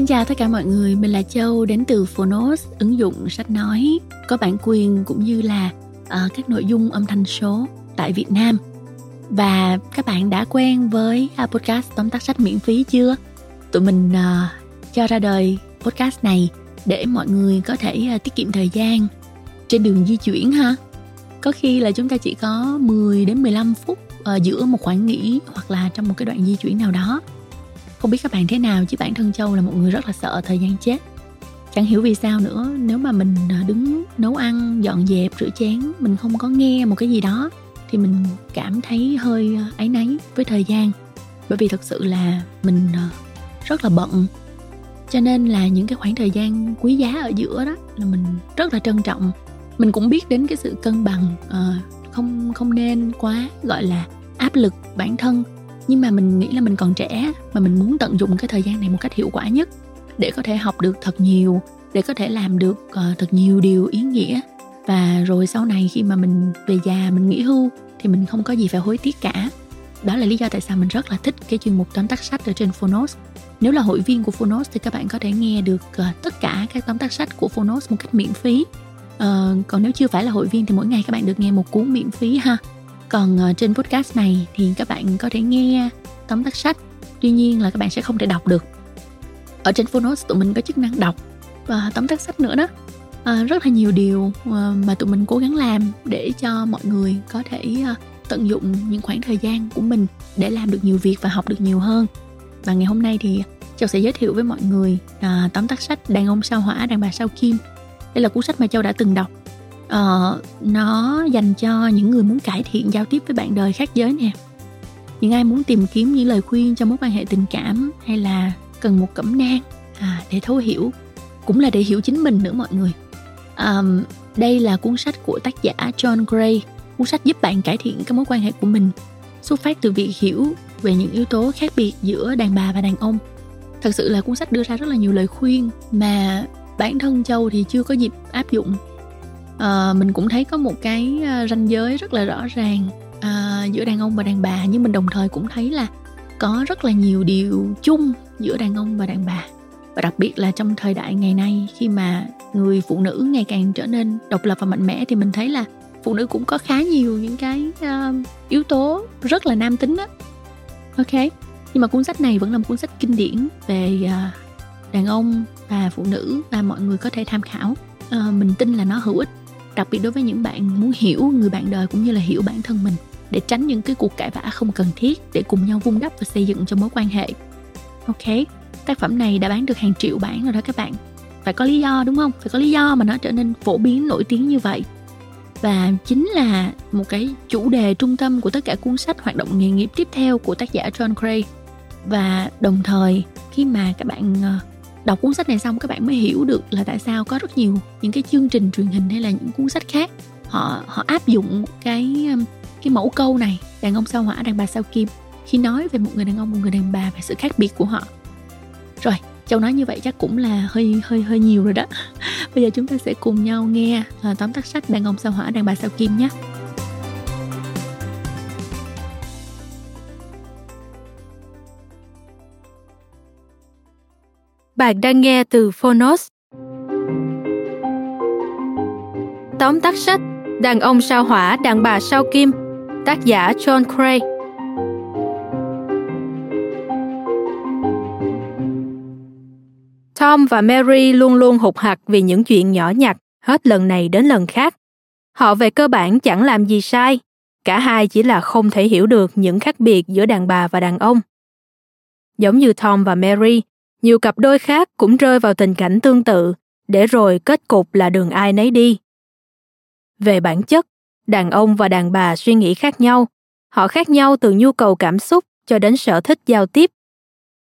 Xin chào tất cả mọi người, mình là Châu đến từ Fonos, ứng dụng sách nói có bản quyền cũng như là các nội dung âm thanh số tại Việt Nam. Và các bạn đã quen với podcast tóm tắt sách miễn phí chưa? Tụi mình cho ra đời podcast này để mọi người có thể tiết kiệm thời gian trên đường di chuyển ha. Có khi là chúng ta chỉ có 10 đến 15 phút giữa một khoảng nghỉ hoặc là trong một cái đoạn di chuyển nào đó. Không biết các bạn thế nào chứ bản thân Châu là một người rất là sợ thời gian chết. Chẳng hiểu vì sao nữa, nếu mà mình đứng nấu ăn, dọn dẹp, rửa chén, mình không có nghe một cái gì đó thì mình cảm thấy hơi áy náy với thời gian. Bởi vì thật sự là mình rất là bận. Cho nên là những cái khoảng thời gian quý giá ở giữa đó là mình rất là trân trọng. Mình cũng biết đến cái sự cân bằng, không nên quá gọi là áp lực bản thân. Nhưng mà mình nghĩ là mình còn trẻ mà mình muốn tận dụng cái thời gian này một cách hiệu quả nhất để có thể học được thật nhiều, để có thể làm được thật nhiều điều ý nghĩa. Và rồi sau này khi mà mình về già, mình nghỉ hưu thì mình không có gì phải hối tiếc cả. Đó là lý do tại sao mình rất là thích cái chuyên mục tóm tắt sách ở trên Fonos. Nếu là hội viên của Fonos thì các bạn có thể nghe được tất cả các tóm tắt sách của Fonos một cách miễn phí. Còn nếu chưa phải là hội viên thì mỗi ngày các bạn được nghe một cuốn miễn phí ha. Còn trên podcast này thì các bạn có thể nghe tóm tắt sách, tuy nhiên là các bạn sẽ không thể đọc được. Ở trên Fonos tụi mình có chức năng đọc và tóm tắt sách nữa đó. Rất là nhiều điều mà tụi mình cố gắng làm để cho mọi người có thể tận dụng những khoảng thời gian của mình để làm được nhiều việc và học được nhiều hơn. Và ngày hôm nay thì Châu sẽ giới thiệu với mọi người tóm tắt sách Đàn ông sao hỏa, đàn bà sao kim. Đây là cuốn sách mà Châu đã từng đọc. Nó dành cho những người muốn cải thiện giao tiếp với bạn đời khác giới nè, những ai muốn tìm kiếm những lời khuyên cho mối quan hệ tình cảm hay là cần một cẩm nang để thấu hiểu, cũng là để hiểu chính mình nữa mọi người. Đây là cuốn sách của tác giả John Gray, cuốn sách giúp bạn cải thiện các mối quan hệ của mình, xuất phát từ việc hiểu về những yếu tố khác biệt giữa đàn bà và đàn ông. Thật sự là cuốn sách đưa ra rất là nhiều lời khuyên mà bản thân Châu thì chưa có dịp áp dụng. Mình cũng thấy có một cái ranh giới rất là rõ ràng giữa đàn ông và đàn bà, nhưng mình đồng thời cũng thấy là có rất là nhiều điều chung giữa đàn ông và đàn bà. Và đặc biệt là trong thời đại ngày nay, khi mà người phụ nữ ngày càng trở nên độc lập và mạnh mẽ thì mình thấy là phụ nữ cũng có khá nhiều những cái yếu tố rất là nam tính đó. Ok, nhưng mà cuốn sách này vẫn là một cuốn sách kinh điển về đàn ông và phụ nữ và mọi người có thể tham khảo. Mình tin là nó hữu ích, đặc biệt đối với những bạn muốn hiểu người bạn đời cũng như là hiểu bản thân mình, để tránh những cái cuộc cãi vã không cần thiết, để cùng nhau vun đắp và xây dựng cho mối quan hệ. Ok, tác phẩm này đã bán được hàng triệu bản rồi đó các bạn. Phải có lý do đúng không? Phải có lý do mà nó trở nên phổ biến, nổi tiếng như vậy. Và chính là một cái chủ đề trung tâm của tất cả cuốn sách Hoạt động nghề nghiệp tiếp theo của tác giả John Gray. Và đồng thời khi mà các bạn đọc cuốn sách này xong, các bạn mới hiểu được là tại sao có rất nhiều những cái chương trình truyền hình hay là những cuốn sách khác họ áp dụng cái mẫu câu này, đàn ông sao hỏa, đàn bà sao kim, khi nói về một người đàn ông, một người đàn bà và sự khác biệt của họ. Rồi, Châu nói như vậy chắc cũng là hơi nhiều rồi đó. Bây giờ chúng ta sẽ cùng nhau nghe tóm tắt sách Đàn ông sao hỏa, đàn bà sao kim nhé. Bạn đang nghe từ Fonos. Tóm tắt sách Đàn ông sao hỏa, đàn bà sao kim, tác giả John Gray. Tom và Mary luôn luôn hụt hặc vì những chuyện nhỏ nhặt, hết lần này đến lần khác. Họ về cơ bản chẳng làm gì sai, cả hai chỉ là không thể hiểu được những khác biệt giữa đàn bà và đàn ông. Giống như Tom và Mary, nhiều cặp đôi khác cũng rơi vào tình cảnh tương tự, để rồi kết cục là đường ai nấy đi. Về bản chất, đàn ông và đàn bà suy nghĩ khác nhau. Họ khác nhau từ nhu cầu cảm xúc cho đến sở thích giao tiếp.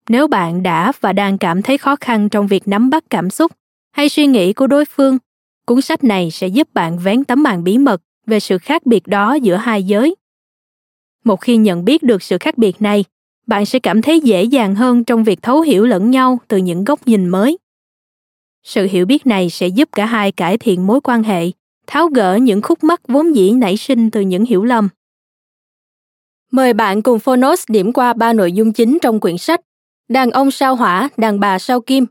Nếu bạn đã và đang cảm thấy khó khăn trong việc nắm bắt cảm xúc hay suy nghĩ của đối phương, cuốn sách này sẽ giúp bạn vén tấm màn bí mật về sự khác biệt đó giữa hai giới. Một khi nhận biết được sự khác biệt này, bạn sẽ cảm thấy dễ dàng hơn trong việc thấu hiểu lẫn nhau từ những góc nhìn mới. Sự hiểu biết này sẽ giúp cả hai cải thiện mối quan hệ, tháo gỡ những khúc mắc vốn dĩ nảy sinh từ những hiểu lầm. Mời bạn cùng Fonos điểm qua 3 nội dung chính trong quyển sách Đàn ông sao hỏa, đàn bà sao kim.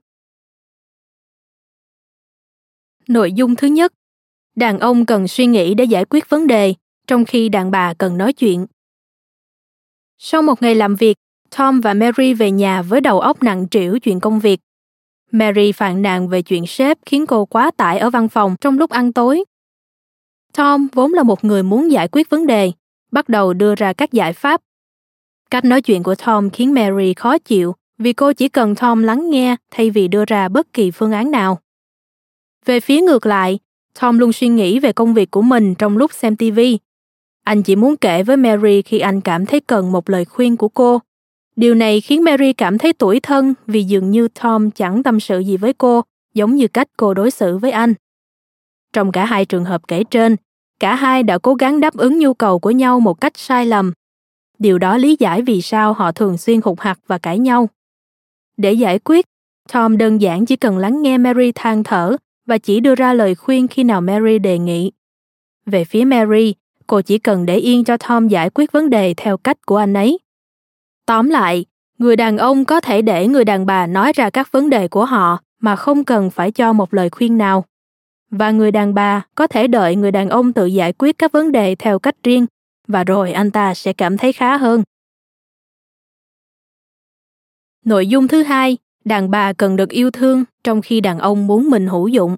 Nội dung thứ nhất, đàn ông cần suy nghĩ để giải quyết vấn đề, trong khi đàn bà cần nói chuyện. Sau một ngày làm việc, Tom và Mary về nhà với đầu óc nặng trĩu chuyện công việc. Mary phàn nàn về chuyện sếp khiến cô quá tải ở văn phòng trong lúc ăn tối. Tom vốn là một người muốn giải quyết vấn đề, bắt đầu đưa ra các giải pháp. Cách nói chuyện của Tom khiến Mary khó chịu vì cô chỉ cần Tom lắng nghe thay vì đưa ra bất kỳ phương án nào. Về phía ngược lại, Tom luôn suy nghĩ về công việc của mình trong lúc xem TV. Anh chỉ muốn kể với Mary khi anh cảm thấy cần một lời khuyên của cô. Điều này khiến Mary cảm thấy tủi thân vì dường như Tom chẳng tâm sự gì với cô, giống như cách cô đối xử với anh. Trong cả hai trường hợp kể trên, cả hai đã cố gắng đáp ứng nhu cầu của nhau một cách sai lầm. Điều đó lý giải vì sao họ thường xuyên hụt hặc và cãi nhau. Để giải quyết, Tom đơn giản chỉ cần lắng nghe Mary than thở và chỉ đưa ra lời khuyên khi nào Mary đề nghị. Về phía Mary, cô chỉ cần để yên cho Tom giải quyết vấn đề theo cách của anh ấy. Tóm lại, người đàn ông có thể để người đàn bà nói ra các vấn đề của họ mà không cần phải cho một lời khuyên nào. Và người đàn bà có thể đợi người đàn ông tự giải quyết các vấn đề theo cách riêng, và rồi anh ta sẽ cảm thấy khá hơn. Nội dung thứ hai, đàn bà cần được yêu thương trong khi đàn ông muốn mình hữu dụng.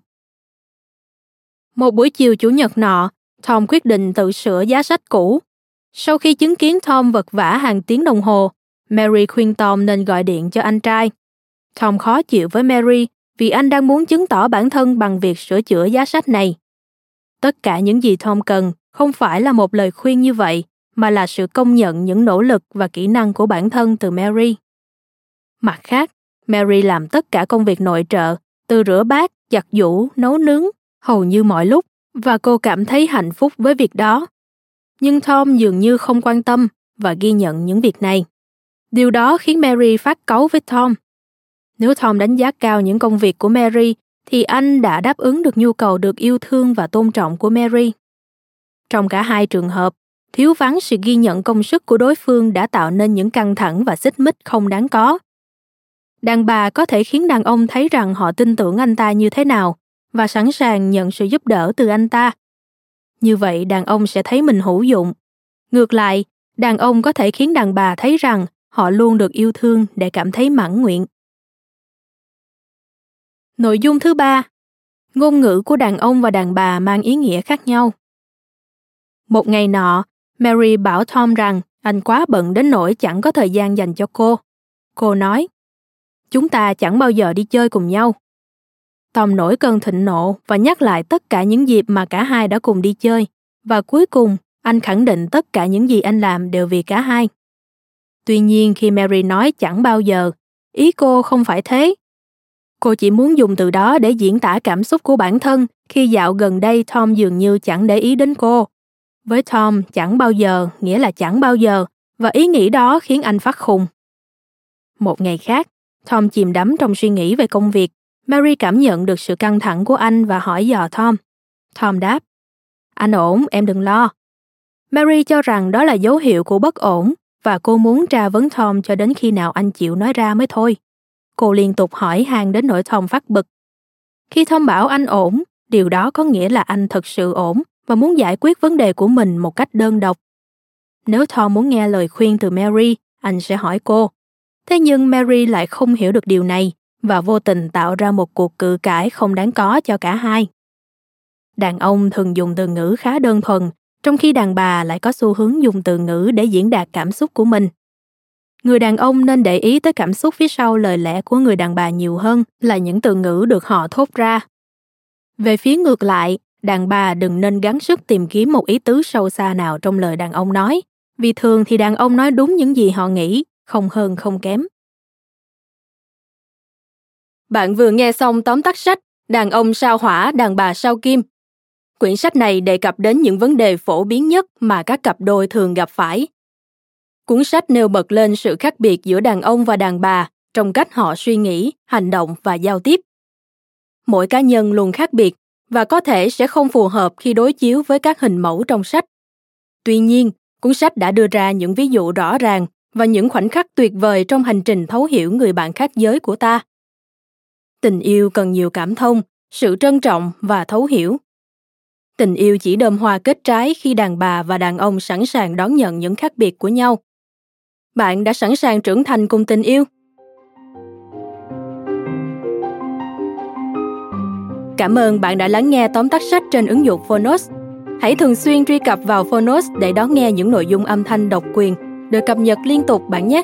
Một buổi chiều chủ nhật nọ, Tom quyết định tự sửa giá sách cũ. Sau khi chứng kiến Tom vật vã hàng tiếng đồng hồ, Mary khuyên Tom nên gọi điện cho anh trai. Tom khó chịu với Mary vì anh đang muốn chứng tỏ bản thân bằng việc sửa chữa giá sách này. Tất cả những gì Tom cần không phải là một lời khuyên như vậy, mà là sự công nhận những nỗ lực và kỹ năng của bản thân từ Mary. Mặt khác, Mary làm tất cả công việc nội trợ, từ rửa bát, giặt giũ, nấu nướng, hầu như mọi lúc, và cô cảm thấy hạnh phúc với việc đó. Nhưng Tom dường như không quan tâm và ghi nhận những việc này. Điều đó khiến Mary phát cáu với Tom. Nếu Tom đánh giá cao những công việc của Mary, thì anh đã đáp ứng được nhu cầu được yêu thương và tôn trọng của Mary. Trong cả hai trường hợp, thiếu vắng sự ghi nhận công sức của đối phương đã tạo nên những căng thẳng và xích mích không đáng có. Đàn bà có thể khiến đàn ông thấy rằng họ tin tưởng anh ta như thế nào và sẵn sàng nhận sự giúp đỡ từ anh ta. Như vậy, đàn ông sẽ thấy mình hữu dụng. Ngược lại, đàn ông có thể khiến đàn bà thấy rằng họ luôn được yêu thương để cảm thấy mãn nguyện. Nội dung thứ ba, ngôn ngữ của đàn ông và đàn bà mang ý nghĩa khác nhau. Một ngày nọ, Mary bảo Tom rằng anh quá bận đến nỗi chẳng có thời gian dành cho cô. Cô nói, chúng ta chẳng bao giờ đi chơi cùng nhau. Tom nổi cơn thịnh nộ và nhắc lại tất cả những dịp mà cả hai đã cùng đi chơi, và cuối cùng anh khẳng định tất cả những gì anh làm đều vì cả hai. Tuy nhiên, khi Mary nói chẳng bao giờ, ý cô không phải thế. Cô chỉ muốn dùng từ đó để diễn tả cảm xúc của bản thân khi dạo gần đây Tom dường như chẳng để ý đến cô. Với Tom, chẳng bao giờ nghĩa là chẳng bao giờ, và ý nghĩ đó khiến anh phát khùng. Một ngày khác, Tom chìm đắm trong suy nghĩ về công việc. Mary cảm nhận được sự căng thẳng của anh và hỏi dò Tom. Tom đáp, anh ổn, em đừng lo. Mary cho rằng đó là dấu hiệu của bất ổn và cô muốn tra vấn Tom cho đến khi nào anh chịu nói ra mới thôi. Cô liên tục hỏi han đến nỗi Tom phát bực. Khi Tom bảo anh ổn, điều đó có nghĩa là anh thật sự ổn và muốn giải quyết vấn đề của mình một cách đơn độc. Nếu Tom muốn nghe lời khuyên từ Mary, anh sẽ hỏi cô. Thế nhưng Mary lại không hiểu được điều này và vô tình tạo ra một cuộc cự cãi không đáng có cho cả hai. Đàn ông thường dùng từ ngữ khá đơn thuần, trong khi đàn bà lại có xu hướng dùng từ ngữ để diễn đạt cảm xúc của mình. Người đàn ông nên để ý tới cảm xúc phía sau lời lẽ của người đàn bà nhiều hơn là những từ ngữ được họ thốt ra. Về phía ngược lại, đàn bà đừng nên gắng sức tìm kiếm một ý tứ sâu xa nào trong lời đàn ông nói, vì thường thì đàn ông nói đúng những gì họ nghĩ, không hơn không kém. Bạn vừa nghe xong tóm tắt sách Đàn ông sao hỏa, đàn bà sao kim. Quyển sách này đề cập đến những vấn đề phổ biến nhất mà các cặp đôi thường gặp phải. Cuốn sách nêu bật lên sự khác biệt giữa đàn ông và đàn bà trong cách họ suy nghĩ, hành động và giao tiếp. Mỗi cá nhân luôn khác biệt và có thể sẽ không phù hợp khi đối chiếu với các hình mẫu trong sách. Tuy nhiên, cuốn sách đã đưa ra những ví dụ rõ ràng và những khoảnh khắc tuyệt vời trong hành trình thấu hiểu người bạn khác giới của ta. Tình yêu cần nhiều cảm thông, sự trân trọng và thấu hiểu. Tình yêu chỉ đơm hoa kết trái khi đàn bà và đàn ông sẵn sàng đón nhận những khác biệt của nhau. Bạn đã sẵn sàng trưởng thành cùng tình yêu? Cảm ơn bạn đã lắng nghe tóm tắt sách trên ứng dụng Fonos. Hãy thường xuyên truy cập vào Fonos để đón nghe những nội dung âm thanh độc quyền được cập nhật liên tục bạn nhé!